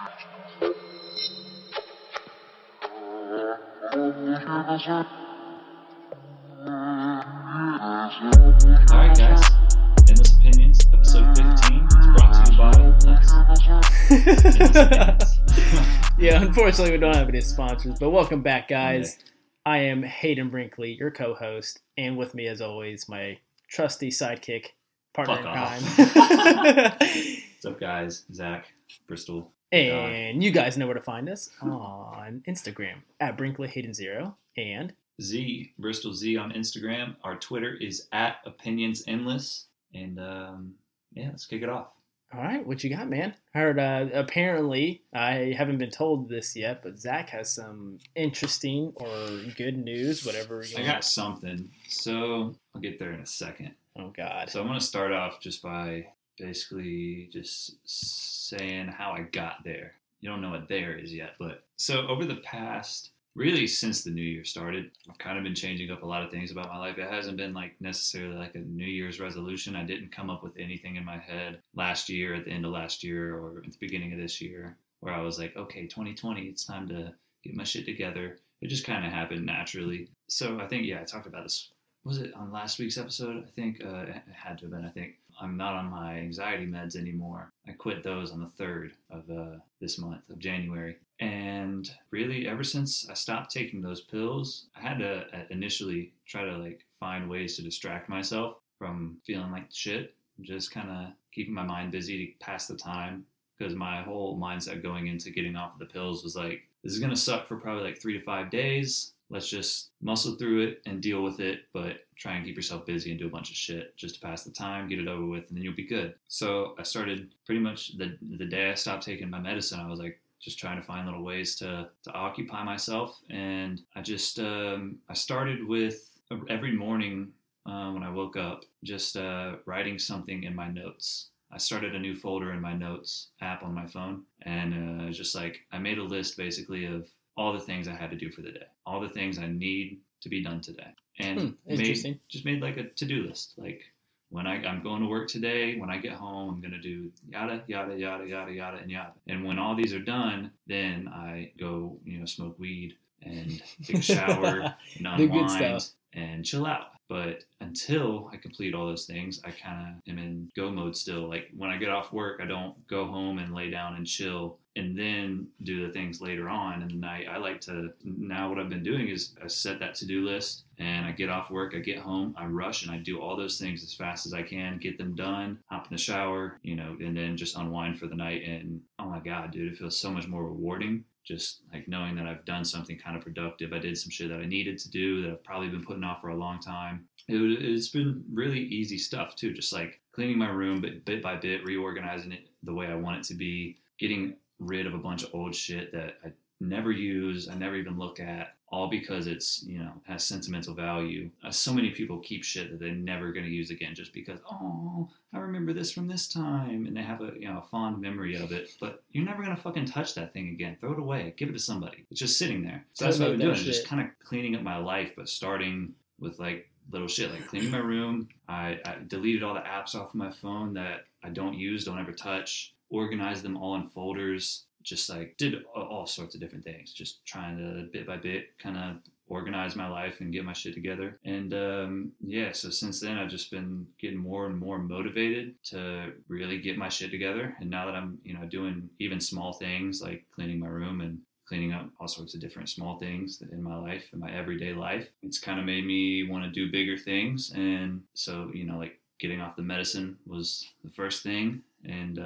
Alright guys, Endless Opinions, episode 15 is brought to you by us. Yeah, unfortunately we don't have any sponsors, but welcome back guys. I am Hayden Brinkley, your co-host, and with me as always, my trusty sidekick, partner in crime. What's up guys, Zach Bristol. And you guys know where to find us on Instagram at Brinkley Hayden Zero and Z Bristol Z on Instagram. Our Twitter is at OpinionsEndless. And yeah, let's kick it off. All right, what you got, man? I heard apparently, I haven't been told this yet, but Zach has some interesting or good news, whatever you want. I got something, so I'll get there in a second. Oh God! So I'm gonna start off just by basically just saying how I got there. You don't know what there is yet, but so over the past, really since the new year started, I've kind of been changing up a lot of things about my life. It hasn't been like necessarily like a new year's resolution. I didn't come up with anything in my head last year, at the end of last year or at the beginning of this year, where I was like, okay, 2020, it's time to get my shit together. It just kind of happened naturally. So I think, yeah, I talked about this. Was it on last week's episode? I think it had to have been, I think. I'm not on my anxiety meds anymore. I quit those on the 3rd of this month of January. And really, ever since I stopped taking those pills, I had to initially try to like find ways to distract myself from feeling like shit, just kind of keeping my mind busy to pass the time. Because my whole mindset going into getting off of the pills was like, this is going to suck for probably like 3 to 5 days. Let's just muscle through it and deal with it, but try and keep yourself busy and do a bunch of shit just to pass the time, get it over with, and then you'll be good. So I started pretty much the day I stopped taking my medicine, I was like just trying to find little ways to occupy myself. And I just, I started with every morning when I woke up, just writing something in my notes. I started a new folder in my notes app on my phone. And just like, I made a list basically of all the things I had to do for the day, all the things I need to be done today. And made like a to-do list. Like when I'm going to work today, when I get home, I'm going to do yada, yada, yada, yada, yada, and yada. And when all these are done, then I go, smoke weed and take a shower and unwind and chill out. But until I complete all those things, I kind of am in go mode still. Like when I get off work, I don't go home and lay down and chill and then do the things later on in the night. I like to, now what I've been doing is I set that to-do list and I get off work, I get home, I rush and I do all those things as fast as I can, get them done, hop in the shower, and then just unwind for the night. And oh my God, dude, it feels so much more rewarding. Just like knowing that I've done something kind of productive. I did some shit that I needed to do that I've probably been putting off for a long time. It's been really easy stuff too. Just like cleaning my room bit by bit, reorganizing it the way I want it to be, getting rid of a bunch of old shit that I never use, I never even look at, all because it's, has sentimental value. So many people keep shit that they're never going to use again just because, oh, I remember this from this time. And they have a fond memory of it, but you're never going to fucking touch that thing again. Throw it away. Give it to somebody. It's just sitting there. So that's what I've been doing. Just kind of cleaning up my life, but starting with like little shit, like cleaning my room. I deleted all the apps off of my phone that I don't use, don't ever touch. Organized them all in folders. Just like did all sorts of different things, just trying to bit by bit kind of organize my life and get my shit together. And so since then I've just been getting more and more motivated to really get my shit together. And now that I'm doing even small things like cleaning my room and cleaning up all sorts of different small things in my life, in my everyday life, it's kind of made me want to do bigger things. And so like getting off the medicine was the first thing. And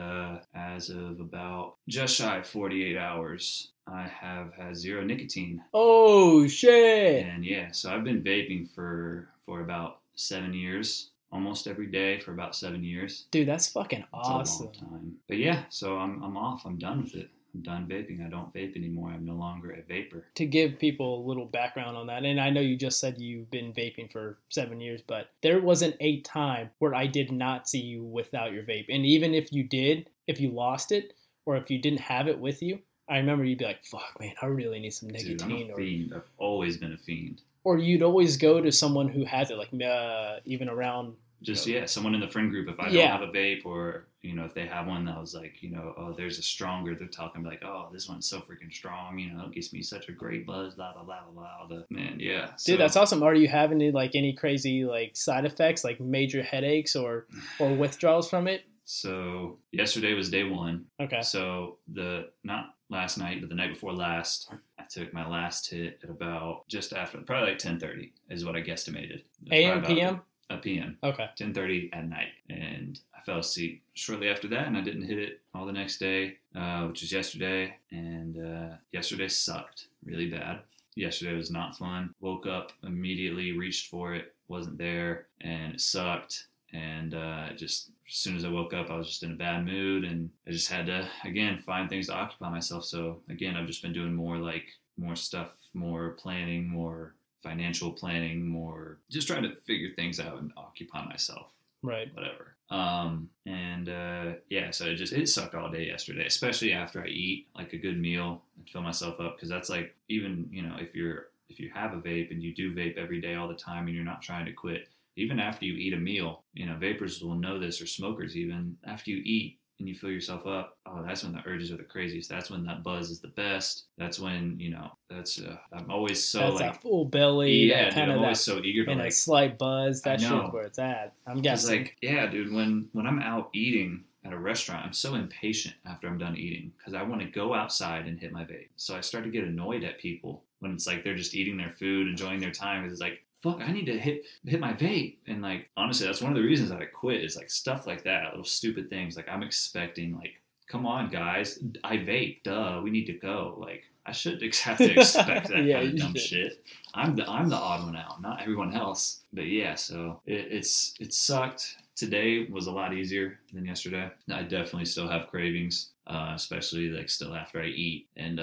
as of about just shy of 48 hours, I have had zero nicotine. Oh, shit. And yeah, so I've been vaping for about 7 years, almost every day for about 7 years. Dude, that's fucking awesome. It's a long time. But yeah, so I'm off. I'm done with it. I'm done vaping. I don't vape anymore. I'm no longer a vapor. To give people a little background on that, and I know you just said you've been vaping for 7 years, but there wasn't a time where I did not see you without your vape. And even if you did, if you lost it or if you didn't have it with you, I remember you'd be like, fuck, man, I really need some nicotine. Dude, I'm a fiend. I've always been a fiend. Or you'd always go to someone who has it, like even around just, yeah, someone in the friend group, if I don't have a vape or, you know, if they have one that was like, you know, oh, there's a stronger, they're talking like, oh, this one's so freaking strong, you know, it gives me such a great buzz, blah, blah, blah, blah, blah. Man, yeah. So. Dude, that's awesome. Are you having any crazy side effects, like major headaches or withdrawals from it? So yesterday was day one. Okay. So not last night, but the night before last, I took my last hit at about just after, probably 10:30 is what I guesstimated. A.M. P.M.? A p.m. Okay. 10:30 at night. And I fell asleep shortly after that, and I didn't hit it all the next day, which was yesterday. And yesterday sucked really bad. Yesterday was not fun. Woke up immediately, reached for it, wasn't there, and it sucked. And just as soon as I woke up, I was just in a bad mood, and I just had to, again, find things to occupy myself. So, again, I've just been doing more stuff, more planning, more financial planning, more just trying to figure things out and occupy myself. Right. Whatever. So it sucked all day yesterday, especially after I eat a good meal and fill myself up, because that's even, you know, if you have a vape and you do vape every day all the time and you're not trying to quit, even after you eat a meal, you know, vapors will know this, or smokers even, after you eat and you fill yourself up, oh, that's when the urges are the craziest. That's when that buzz is the best. That's when, you know, that's, I'm always so that's a full belly. Yeah, dude, I'm always so eager to a slight buzz. That shit's where it's at. I'm guessing. It's yeah, dude, when I'm out eating at a restaurant, I'm so impatient after I'm done eating because I want to go outside and hit my vape. So I start to get annoyed at people when it's they're just eating their food, enjoying their time, because it's fuck, I need to hit my vape. And honestly, that's one of the reasons that I quit is stuff like that, little stupid things. I'm expecting come on guys, I vape, duh, we need to go. I should have to expect that kind of dumb shit. I'm the odd one out, not everyone else. But yeah, so it sucked. Today was a lot easier than yesterday. I definitely still have cravings. Especially still after I eat, and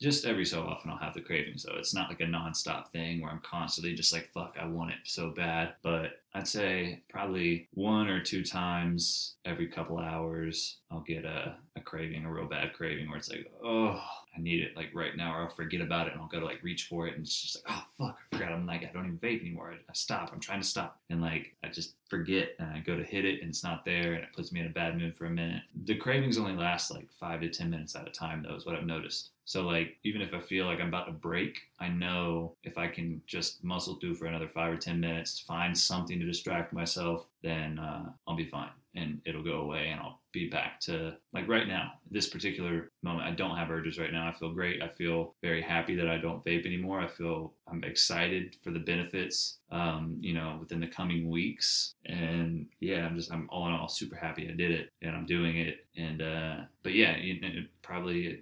just every so often I'll have the cravings, though. It's not a nonstop thing where I'm constantly just fuck, I want it so bad. But I'd say probably one or two times every couple hours I'll get a craving, a real bad craving where it's oh, I need it right now, or I'll forget about it and I'll go to reach for it, and it's just oh fuck, I forgot. I'm I don't even vape anymore. I stop. I'm trying to stop, and I just forget, and I go to hit it and it's not there, and it puts me in a bad mood for a minute. The cravings only last 5 to 10 minutes at a time, though, is what I've noticed. So even if I feel I'm about to break, I know if I can just muscle through for another 5 or 10 minutes, find something to distract myself, then I'll be fine, and it'll go away, and I'll be back to right now, this particular moment. I don't have urges right now. I feel great. I feel very happy that I don't vape anymore. I feel I'm excited for the benefits, you know, within the coming weeks. And yeah, I'm all in all super happy I did it and I'm doing it. And, but yeah,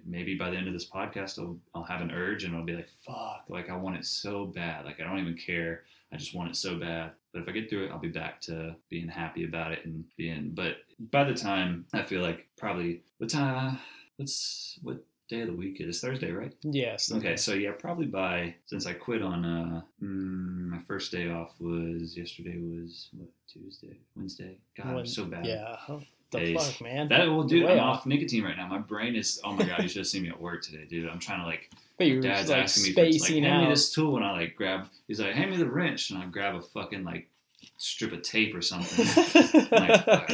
maybe by the end of this podcast, I'll have an urge and I'll be fuck, I want it so bad. I don't even care. I just want it so bad. But if I get through it, I'll be back to being happy about it and but by the time I feel probably what day of the week is Thursday, right? Yes. Okay. So yeah, probably since I quit on, my first day off was yesterday was what, Tuesday, Wednesday. God, I'm so bad. Yeah. Fuck, man. That will do. I'm off nicotine right now. My brain is, oh my God, you should have seen me at work today, dude. I'm trying to but your dad's asking me for hand me this tool, and I grab, he's hand me the wrench, and I grab a fucking strip of tape or something.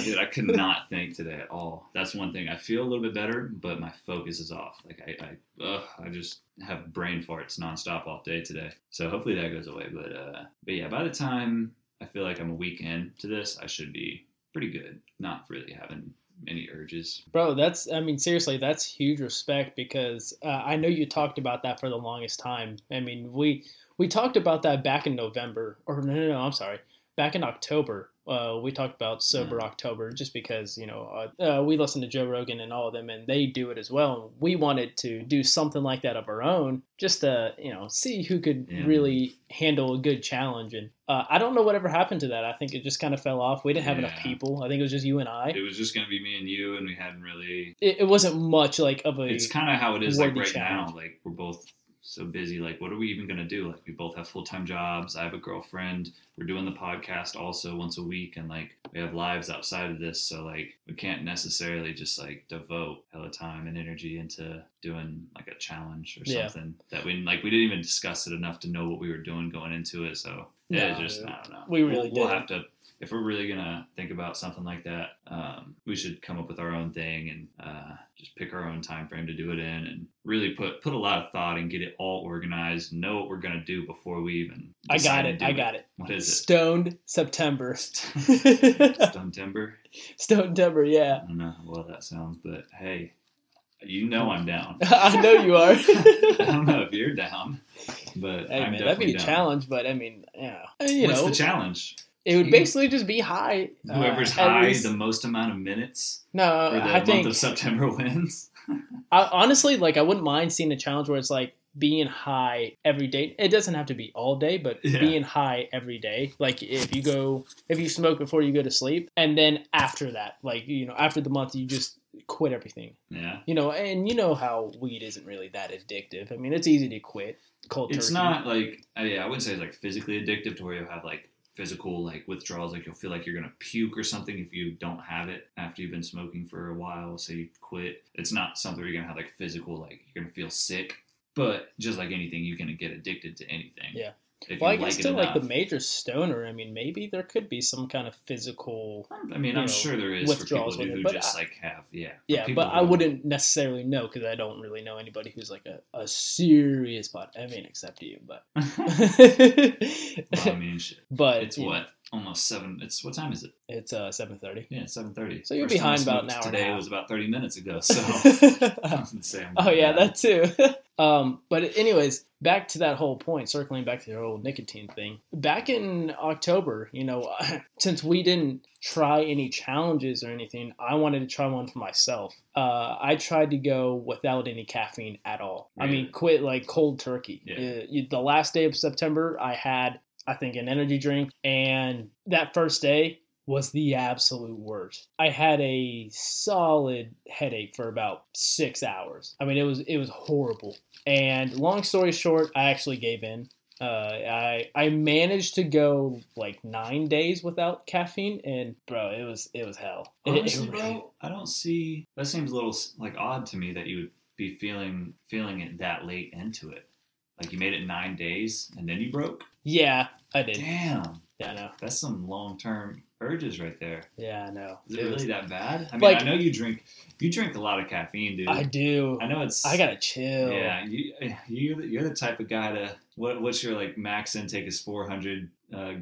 Dude, I could not think today at all. That's one thing. I feel a little bit better, but my focus is off. I just have brain farts nonstop all day today. So hopefully that goes away. But yeah, by the time I feel I'm a week into this, I should be pretty good. Not really having any urges. Bro, seriously, that's huge respect, because I know you talked about that for the longest time. We talked about that back in November, or no, I'm sorry. Back in October, we talked about Sober October, just because, you know, we listen to Joe Rogan and all of them, and they do it as well. And we wanted to do something like that of our own, just to, you know, see who could really handle a good challenge. And I don't know whatever happened to that. I think it just kind of fell off. We didn't have enough people. I think it was just you and I. It was just going to be me and you, and we hadn't really... It wasn't much of a... It's kind of how it is right challenge. Now. We're both... so busy. What are we even going to do? We both have full-time jobs. I have a girlfriend. We're doing the podcast also once a week. And we have lives outside of this. So we can't necessarily just devote hella time and energy into doing a challenge or something that we, we didn't even discuss it enough to know what we were doing going into it. So yeah, no, I don't know. We really we'll have to if we're really gonna think about something like that, we should come up with our own thing and just pick our own time frame to do it in, and really put a lot of thought and get it all organized. Know what we're gonna do before we even. I got it. What is it? Stoned September. Stone Timber. Stone Timber. Yeah. I don't know how that sounds, but hey. You know I'm down. I know you are. I don't know if you're down, but hey, I'm man, that'd be a down. Challenge. But I mean, yeah. You know, what's the challenge? It would basically just be high. Whoever's high least, the most amount of minutes. No, for the I month think of September wins. I, honestly, like I wouldn't mind seeing a challenge where it's like being high every day. It doesn't have to be all day, but being high every day. Like if you smoke before you go to sleep, and then after that, like you know, after the month, you just quit everything. Yeah. You know, and you know how weed isn't really that addictive. I mean, it's easy to quit cold turkey. It's not like, I wouldn't say it's like physically addictive to where you'll have like physical like withdrawals, like you'll feel like you're going to puke or something if you don't have it after you've been smoking for a while, so you quit. It's not something where you're going to have like physical, like you're going to feel sick, but just like anything, you can get addicted to anything. Yeah. Well, I guess still like the major stoner. I mean, maybe there could be some kind of physical. I mean, I'm sure there is for people who just like have, yeah. Yeah, but I wouldn't necessarily know because I don't really know anybody who's like a serious pot. I mean, except you, but. Well, I mean, shit. But it's what almost seven. It's what time is it? It's 7:30. Yeah, 7:30. So you're behind about an hour. Today was about 30 minutes ago. So. Oh yeah, that too. But anyways, back to that whole point, circling back to the whole nicotine thing. Back in October, you know, since we didn't try any challenges or anything, I wanted to try one for myself. I tried to go without any caffeine at all. Yeah. I mean, quit like cold turkey. Yeah. The last day of September, I had, I think, an energy drink. And that first day was the absolute worst. I had a solid headache for about 6 hours. I mean, it was horrible. And long story short, I actually gave in. I managed to go like 9 days without caffeine, and bro, it was hell. Honestly, bro, I don't see that. Seems a little like odd to me that you would be feeling it that late into it. Like you made it 9 days and then you broke. Yeah, I did. Damn. Yeah, I know. That's some long-term urges right there. Yeah, I know. Is it really that bad? I mean, like, I know you drink a lot of caffeine, dude. I do. I know I gotta chill. Yeah, you're the type of guy to. What's your like max intake is 400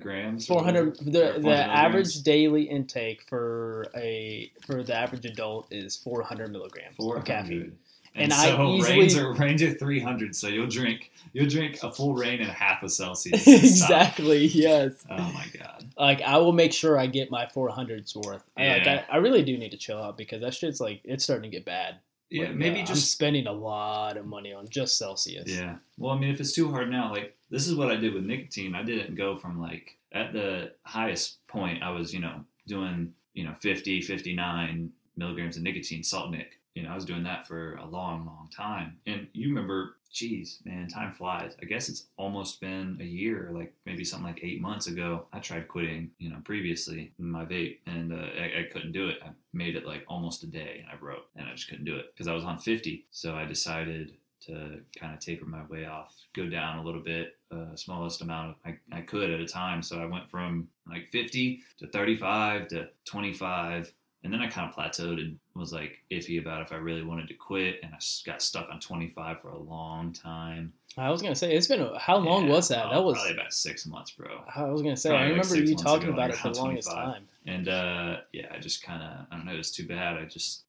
grams? 400. The average daily intake for the average adult is 400 milligrams of caffeine. And so rains are 300, so you'll drink a full rain and half a Celsius. Exactly, yes. Oh my God. Like I will make sure I get my 400's worth. Yeah. Like I really do need to chill out because that shit's like it's starting to get bad. Yeah, like, maybe just I'm spending a lot of money on just Celsius. Yeah. Well, I mean, if it's too hard now, like this is what I did with nicotine. I didn't go from like at the highest point I was, you know, doing, you know, 50, 59 milligrams of nicotine, salt nic. You know, I was doing that for a long, long time. And you remember, geez, man, time flies. I guess it's almost been a year, like maybe something like 8 months ago. I tried quitting, you know, previously my vape, and I couldn't do it. I made it like almost a day, and I broke, and I just couldn't do it because I was on 50. So I decided to kind of taper my way off, go down a little bit, smallest amount I could at a time. So I went from like 50 to 35 to 25. And then I kind of plateaued and was like iffy about if I really wanted to quit. And I got stuck on 25 for a long time. I was going to say, it's been, how long was that? That was probably about 6 months, bro. I was going to say, I remember you talking about it for the longest time. And I just kind of, I don't know, it was too bad.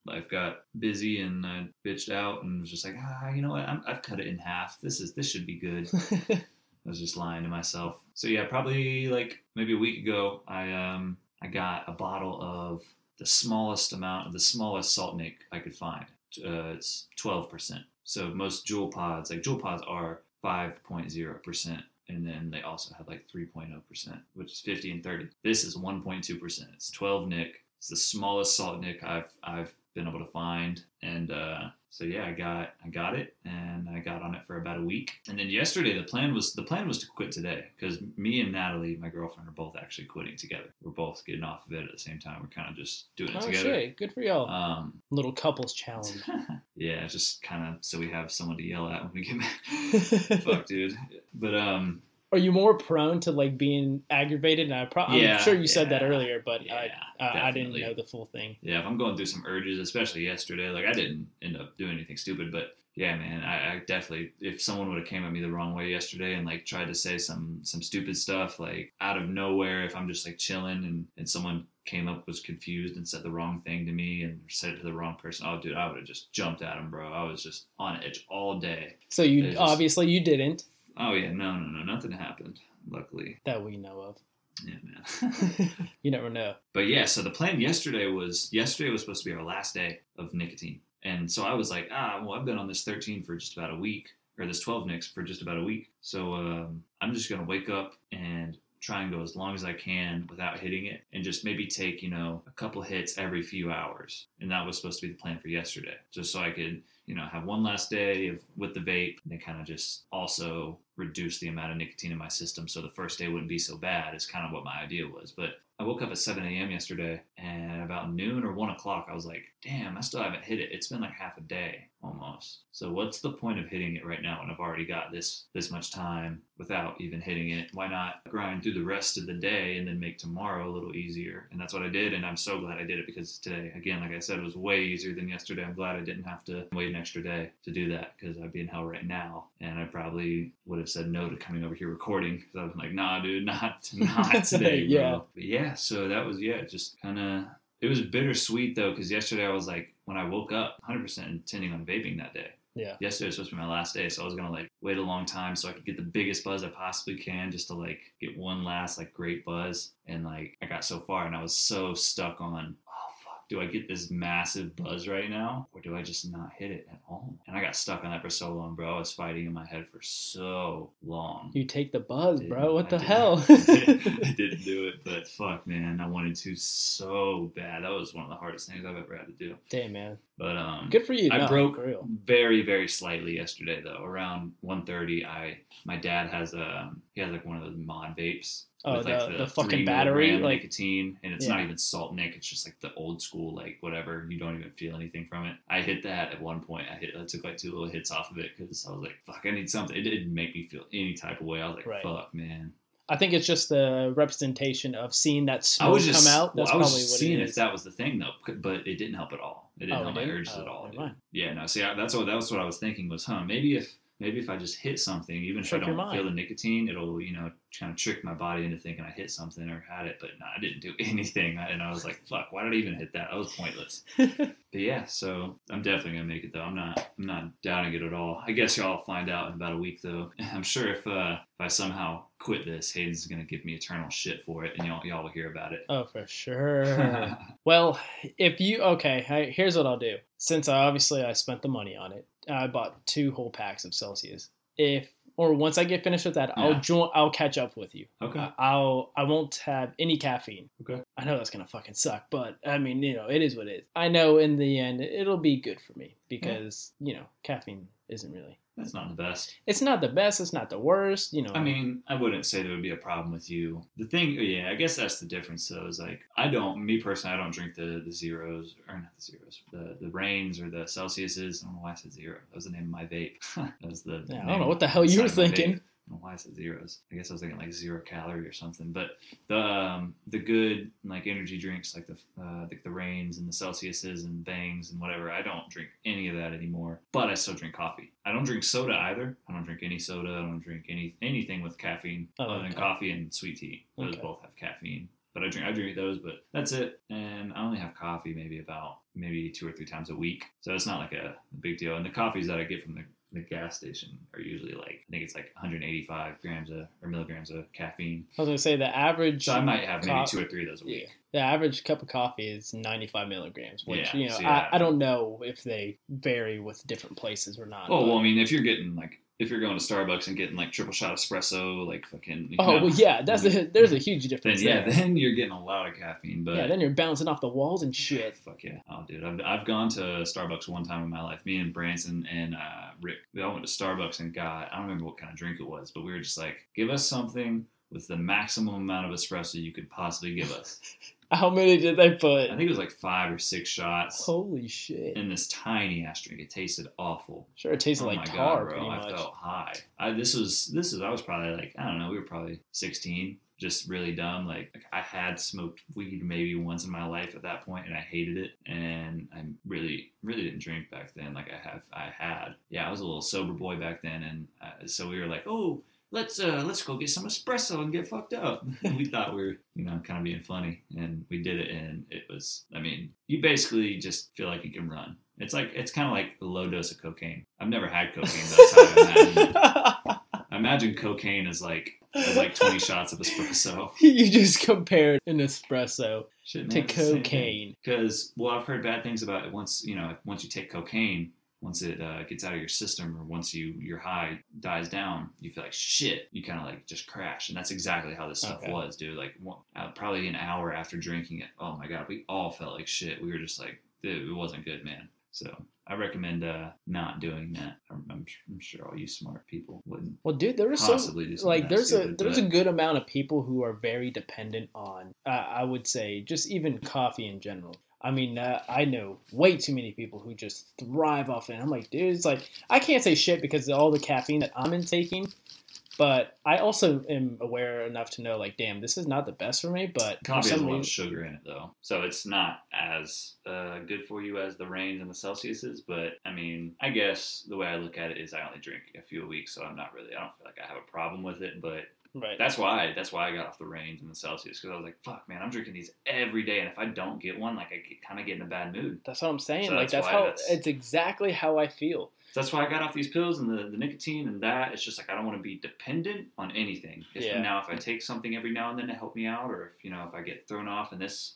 Life got busy and I bitched out and was just like, you know what? I've cut it in half. This should be good. I was just lying to myself. So yeah, probably like maybe a week ago, I got a bottle of the smallest salt nic I could find. It's 12%. So most Juul pods are 5.0%. And then they also have like 3.0%, which is 50 and 30. This is 1.2%. It's 12 nic. It's the smallest salt nic I've been able to find. And so yeah, I got it, and I got on it for about a week. And then yesterday, the plan was to quit today because me and Natalie, my girlfriend, are both actually quitting together. We're both getting off of it at the same time. We're kind of just doing it together. Shit. Good for y'all. Little couples challenge. Yeah, just kind of so we have someone to yell at when we get back. Fuck, dude. But Are you more prone to like being aggravated? And I'm sure you said that earlier, but I didn't know the full thing. Yeah, if I'm going through some urges, especially yesterday, like I didn't end up doing anything stupid, but yeah, man, I definitely, if someone would have came at me the wrong way yesterday and like tried to say some stupid stuff, like out of nowhere, if I'm just like chilling and someone came up, was confused and said the wrong thing to me and said it to the wrong person, oh dude, I would have just jumped at him, bro. I was just on edge all day. So you obviously you didn't. Oh, yeah. No. Nothing happened, luckily. That we know of. Yeah, man. You never know. But yeah, so the plan yesterday was supposed to be our last day of nicotine. And so I was like, I've been on this 13 for just about a week, or this 12 nicks for just about a week. So I'm just going to wake up and try and go as long as I can without hitting it and just maybe take, a couple hits every few hours. And that was supposed to be the plan for yesterday, just so I could, have one last day with the vape and then kind of just also reduce the amount of nicotine in my system so the first day wouldn't be so bad is kind of what my idea was. But I woke up at 7 a.m. yesterday, and about noon or 1 o'clock, I was like, damn, I still haven't hit it. It's been like half a day almost. So what's the point of hitting it right now when I've already got this much time without even hitting it? Why not grind through the rest of the day and then make tomorrow a little easier? And that's what I did, and I'm so glad I did it because today, again, like I said, it was way easier than yesterday. I'm glad I didn't have to wait an extra day to do that because I'd be in hell right now, and I probably would have said no to coming over here recording because I was like, nah, dude, not today, bro. Yeah. But yeah, so that was, just kind of, it was bittersweet though because yesterday I was like, when I woke up, 100% intending on vaping that day. Yeah. Yesterday was supposed to be my last day, so I was going to like wait a long time so I could get the biggest buzz I possibly can just to like get one last like great buzz. And like I got so far and I was so stuck on, do I get this massive buzz right now or do I just not hit it at all? And I got stuck on that for so long, bro. I was fighting in my head for so long. You take the buzz, bro. What the hell? I didn't do it, but fuck, man. I wanted to so bad. That was one of the hardest things I've ever had to do. Damn, man. But good for you. I broke very, very slightly yesterday, though. Around 1:30, my dad has like one of those mod vapes. Oh, with like the fucking battery, like nicotine, and it's not even salt nic. It's just like the old school, like whatever. You don't even feel anything from it. I hit that at one point. I took like 2 little hits off of it because I was like, "Fuck, I need something." It didn't make me feel any type of way. I was like, right. "Fuck, man." I think it's just the representation of seeing that smoke come out. That's probably what it is. I was seeing if that was the thing though, but it didn't help at all. It didn't help my urges at all. Yeah, no. See, that's what I was thinking was, Maybe if I just hit something, even if I don't feel the nicotine, it'll, kind of trick my body into thinking I hit something or had it. But no, I didn't do anything. And I was like, fuck, why did I even hit that? That was pointless. But yeah, so I'm definitely going to make it, though. I'm not doubting it at all. I guess y'all find out in about a week, though. I'm sure if I somehow quit this, Hayden's going to give me eternal shit for it. And y'all will hear about it. Oh, for sure. Well, here's what I'll do. Since I spent the money on it. I bought 2 whole packs of Celsius. Once I get finished with that, I'll catch up with you. Okay. I won't have any caffeine. Okay. I know that's gonna fucking suck, but I mean, it is what it is. I know in the end it'll be good for me because caffeine isn't really. That's not the best. It's not the best. It's not the worst. I mean, I wouldn't say there would be a problem with you. The thing, I guess that's the difference, though, is like, I don't drink the zeros, or not the zeros, the Rains or the Celsiuses. I don't know why I said zero. That was the name of my vape. I don't know what the hell you were thinking. I don't know why I said zeros. I guess I was thinking like 0 calorie or something. But the good like energy drinks like the Rains and the Celsiuses and Bangs and whatever, I don't drink any of that anymore. But I still drink coffee. I don't drink soda either. I don't drink any soda. I don't drink anything with caffeine other than coffee and sweet tea. Those both have caffeine. But I drink those, but that's it. And I only have coffee maybe 2 or 3 times a week. So it's not like a big deal. And the coffees that I get from the gas station are usually like, I think it's like 185 milligrams of caffeine. I was going to say the average. So I might have maybe 2 or 3 of those a week. The average cup of coffee is 95 milligrams, which, I don't know if they vary with different places or not. Oh, well, I mean, if you're going to Starbucks and getting like triple shot espresso, like fucking. There's a huge difference. Then you're getting a lot of caffeine, but then you're bouncing off the walls and shit. Fuck yeah! Oh, dude, I've gone to Starbucks one time in my life. Me and Branson and Rick, we all went to Starbucks and got, I don't remember what kind of drink it was, but we were just like, give us something with the maximum amount of espresso you could possibly give us. How many did they put? I think it was like 5 or 6 shots. Holy shit. In this tiny ass drink. It tasted awful. Sure, it tasted like tar, bro. I felt high. I was probably like, I don't know, we were probably 16. Just really dumb. Like I had smoked weed maybe once in my life at that point, and I hated it. And I really didn't drink back then. Like I had. Yeah, I was a little sober boy back then, and so we were like, oh, let's go get some espresso and get fucked up. We thought we were, kind of being funny, and we did it, and it was. I mean, you basically just feel like you can run. It's kind of like a low dose of cocaine. I've never had cocaine. That's how I imagine it. I imagine cocaine is like 20 shots of espresso. You just compared an espresso to cocaine. Because, I've heard bad things about it. Once, once you take cocaine, once it gets out of your system, or once your high dies down, you feel like shit. You kind of like just crash. And that's exactly how this stuff was, dude. Like probably an hour after drinking it. Oh my God, we all felt like shit. We were just like, dude, it wasn't good, man. So I recommend not doing that. I'm sure all you smart people wouldn't. Well, dude, there's a good amount of people who are very dependent on, I would say, just even coffee in general. I mean, I know way too many people who just thrive off it. And I'm like, dude, it's like I can't say shit because of all the caffeine that I'm intaking. But I also am aware enough to know, like, damn, this is not the best for me. But coffee has a lot of sugar in it, though. So it's not as good for you as the Rains and the Celsiuses. But, I mean, I guess the way I look at it is I only drink a few a week. So I don't feel like I have a problem with it. But right. That's why I got off the Rains and the Celsius. Because I was like, fuck, man, I'm drinking these every day. And if I don't get one, like, I kind of get in a bad mood. That's what I'm saying. So it's exactly how I feel. So that's why I got off these pills and the nicotine and that. It's just like I don't want to be dependent on anything. Now if I take something every now and then to help me out, or if I get thrown off in this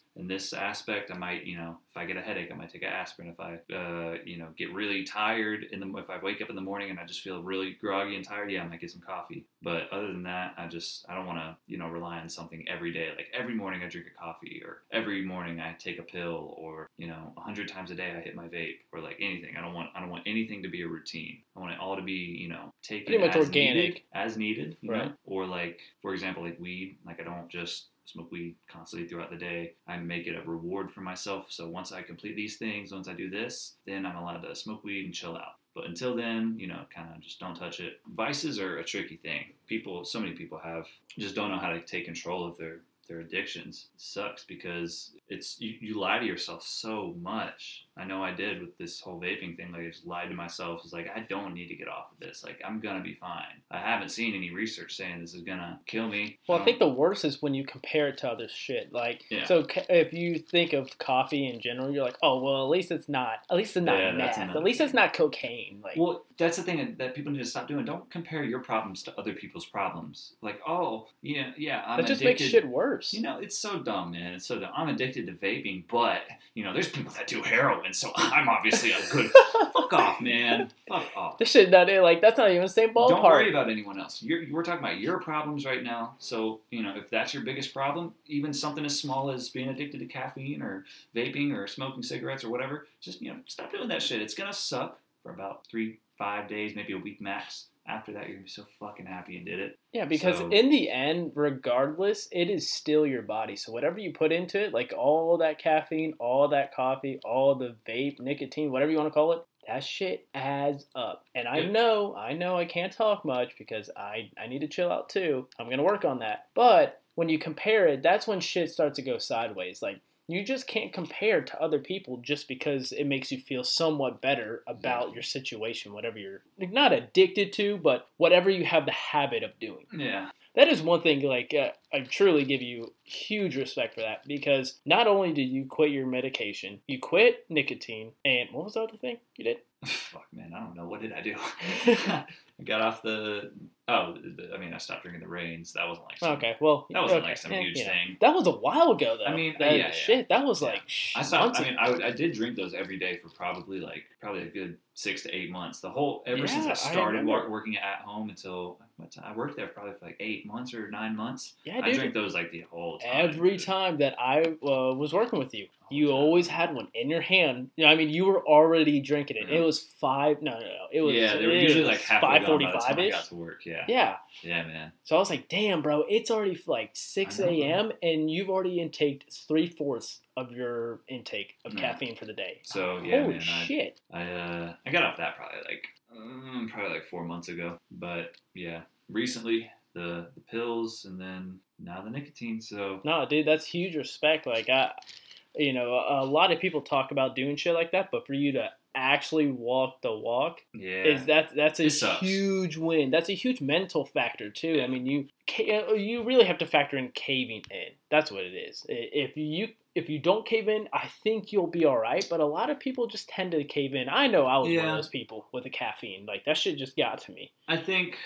aspect, I might, if I get a headache, I might take an aspirin. If I, get really tired, if I wake up in the morning and I just feel really groggy and tired, I might get some coffee. But other than that, I don't want to, rely on something every day. Like every morning I drink a coffee, or every morning I take a pill, or, 100 times a day I hit my vape, or like anything. I don't want anything to be a routine. I want it all to be, taken pretty much organic, as needed, right? Or like, for example, like weed, like I don't just smoke weed constantly throughout the day. I make it a reward for myself. So once I complete these things, once I do this, then I'm allowed to smoke weed and chill out. But until then, kind of just don't touch it. Vices are a tricky thing. So many people just don't know how to take control of their addictions. It sucks because it's you lie to yourself so much. I know I did with this whole vaping thing. Like I just lied to myself. It's like I don't need to get off of this. Like I'm gonna be fine. I haven't seen any research saying this is gonna kill me. Well, I think the worst is when you compare it to other shit. Like So if you think of coffee in general, you're like, oh well, at least it's not meth. At least it's not cocaine. Like, well, that's the thing that people need to stop doing. Don't compare your problems to other people's problems. Like, oh yeah, I'm addicted. That just makes shit worse. It's so dumb, man. It's so dumb. I'm addicted to vaping, but, there's people that do heroin, so I'm obviously a good... Fuck off, man. Fuck off. This shit, that's not even the same ballpark. Don't worry about anyone else. We're talking about your problems right now, so, if that's your biggest problem, even something as small as being addicted to caffeine or vaping or smoking cigarettes or whatever, just, stop doing that shit. It's gonna suck for about 3-5 days, maybe a week max. After that, you're going to be so fucking happy you did it. Yeah, because in the end, regardless, it is still your body. So whatever you put into it, like all that caffeine, all that coffee, all the vape, nicotine, whatever you want to call it, that shit adds up. And I know I can't talk much because I need to chill out too. I'm going to work on that. But when you compare it, that's when shit starts to go sideways. Like, you just can't compare to other people just because it makes you feel somewhat better about your situation, whatever you're not addicted to, but whatever you have the habit of doing. Yeah. That is one thing, like, I truly give you huge respect for that, because not only did you quit your medication, you quit nicotine, and what was the other thing you did? Fuck, man, I don't know. What did I do? I got off I stopped drinking the Rains. That wasn't like some, okay, well, that wasn't okay. Like some huge thing. That was a while ago, though. I mean, that was like I did drink those every day for probably a good 6 to 8 months. The whole since I started working at home until I worked there probably for like 8 months or 9 months. Yeah, I drank those like the whole time. Every time that I was working with you, you always had one in your hand. You know, I mean, you were already drinking it. Yeah. It was five. No. It was they were usually like 5:45 ish. I got to work. Yeah, man. So I was like, damn, bro, it's already like 6 a.m. and you've already intaked 3/4 of your intake of caffeine for the day. So holy shit! I got off that probably like 4 months ago. But yeah, recently the pills and then now the nicotine. So no, dude, that's huge respect. Like a lot of people talk about doing shit like that, but for you to actually walk the walk is that's a huge win. That's a huge mental factor too. Yeah. I mean, you really have to factor in caving in. That's what it is. If you don't cave in, I think you'll be all right. But a lot of people just tend to cave in. I know I was one of those people with the caffeine. Like, that shit just got to me. I think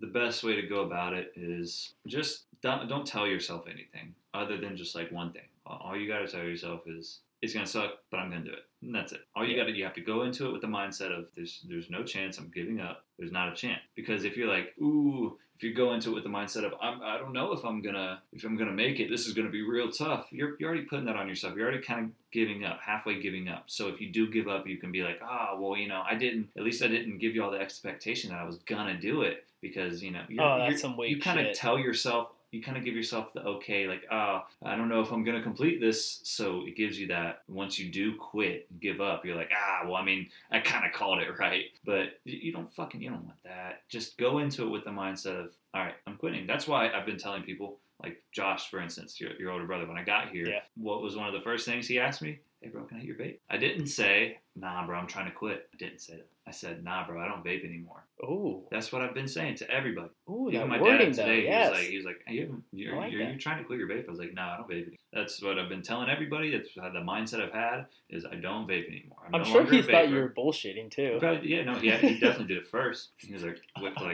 the best way to go about it is just don't tell yourself anything other than just like one thing. All you got to tell yourself is, it's going to suck, but I'm going to do it. And that's it. All you got to do, you have to go into it with the mindset of there's no chance I'm giving up. There's not a chance. Because if you're like, if you go into it with the mindset of I don't know if I'm gonna make it, this is gonna be real tough. You're already putting that on yourself. You're already kind of giving up, halfway giving up. So if you do give up, you can be like, I didn't give you all the expectation that I was gonna do it, because tell yourself. You kind of give yourself the okay, like, I don't know if I'm going to complete this. So it gives you that. Once you do quit, give up, you're like, I kind of called it right. But you don't want that. Just go into it with the mindset of, all right, I'm quitting. That's why I've been telling people, like Josh, for instance, your older brother, when I got here, what was one of the first things he asked me? Hey, bro, can I hit your vape? I didn't say, nah, bro, I'm trying to quit. I didn't say that. I said, nah, bro, I don't vape anymore. Oh, that's what I've been saying to everybody. Oh, yeah. My dad today, he was like, hey, you're trying to quit your vape? I was like, nah, I don't vape anymore. That's what I've been telling everybody. That's the mindset I've had, is I don't vape anymore. I'm sure he thought you were bullshitting too. But, he definitely did it first. He was like,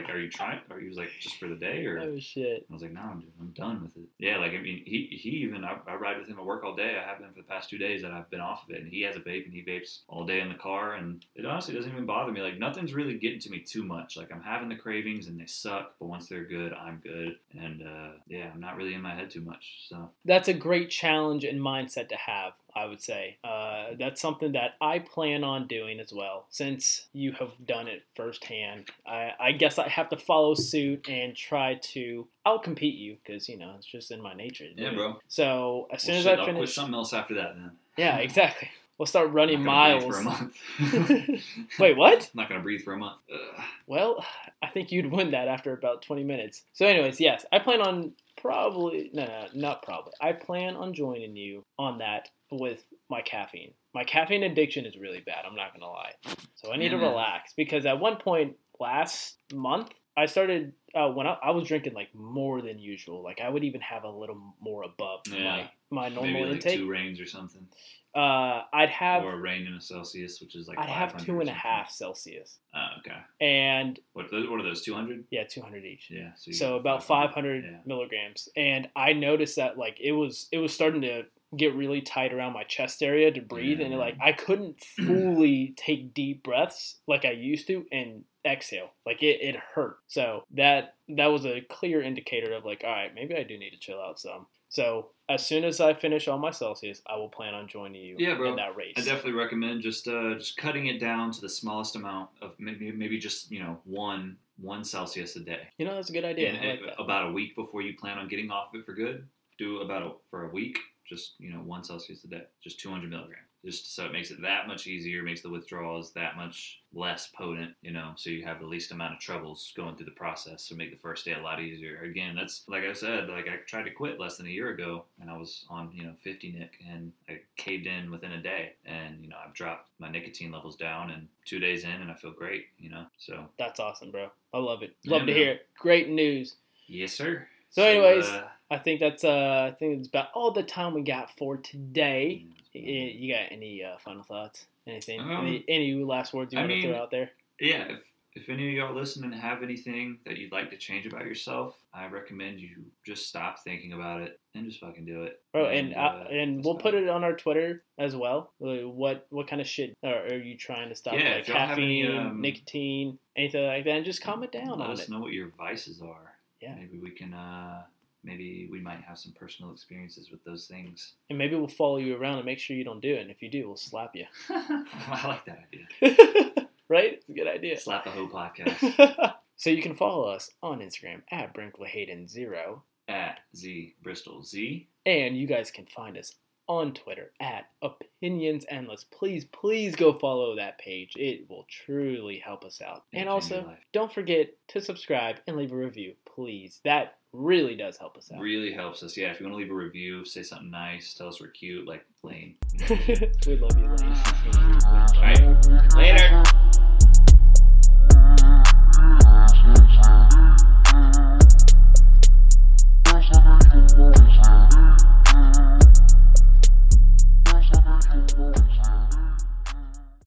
are you trying? Or he was like, just for the day? Or oh shit. I was like, no, I'm done with it. Yeah, like, I mean, I ride with him at work all day. I have been for the past 2 days that I've been off of it, and he has a vape and he vapes all day in the car, and it honestly doesn't even bother me. Like, nothing's really getting to me too much. Like, I'm having the cravings and they suck, but once they're good, I'm good. And I'm not really in my head too much. So that's a great challenge and mindset to have, I would say. That's something that I plan on doing as well. Since you have done it firsthand, I guess I have to follow suit and try to outcompete you, because it's just in my nature. Yeah, bro. So as soon as I finish, I'll quit something else after that, man. Yeah, exactly. We'll start running miles. I'm not gonna breathe for a month. Wait, what? I'm not going to breathe for a month. Ugh. Well, I think you'd win that after about 20 minutes. So anyways, yes, I plan on I plan on joining you on that with my caffeine. My caffeine addiction is really bad, I'm not going to lie. So I need to relax, because at one point last month, I started when I was drinking like more than usual. Like, I would even have a little more above my normal maybe like intake. 2 rains or something. I'd have, or a rain in a Celsius, which is like, I'd have 2.5 Celsius. Oh, okay. And what are those, 200? Yeah, 200 each. Yeah. So about 500 milligrams. And I noticed that like it was starting to get really tight around my chest area to breathe, and like I couldn't fully take deep breaths like I used to and exhale. Like it hurt. So that was a clear indicator of like, all right, maybe I do need to chill out some. So as soon as I finish all my Celsius, I will plan on joining you in that race. I definitely recommend just cutting it down to the smallest amount of maybe just, one Celsius a day. That's a good idea. And about a week before you plan on getting off of it for good, do for a week, just, 1 Celsius a day, just 200 milligrams. Just so it makes it that much easier, makes the withdrawals that much less potent, so you have the least amount of troubles going through the process, so make the first day a lot easier. Again, that's, like I said, like I tried to quit less than a year ago, and I was on, 50 Nick, and I caved in within a day, and, I've dropped my nicotine levels down, and 2 days in, and I feel great, so. That's awesome, bro. I love it. Love to hear it. Great news. Yes, sir. So anyways, I think it's about all the time we got for today. You got any final thoughts? Anything? Any last words you want to throw out there? Yeah, if If any of y'all listening have anything that you'd like to change about yourself, I recommend you just stop thinking about it and just fucking do it. Bro, and we'll put it on our Twitter as well. Like, what kind of shit are you trying to stop? Yeah, like caffeine, nicotine, anything like that. And just comment down on it. Let us know what your vices are. Yeah. Maybe we can... Maybe we might have some personal experiences with those things. And maybe we'll follow you around and make sure you don't do it. And if you do, we'll slap you. I like that idea. Right? It's a good idea. Slap the whole podcast. So you can follow us on Instagram at Brinkley Hayden Zero. At Z Bristol Z. And you guys can find us on Twitter at OpinionsEndless. Please go follow that page. It will truly help us out. And also, don't forget to subscribe and leave a review, please. That really does help us out. Really helps us, yeah. If you want to leave a review, say something nice, tell us we're cute, like Lane. We love you, Lane. All right. Later.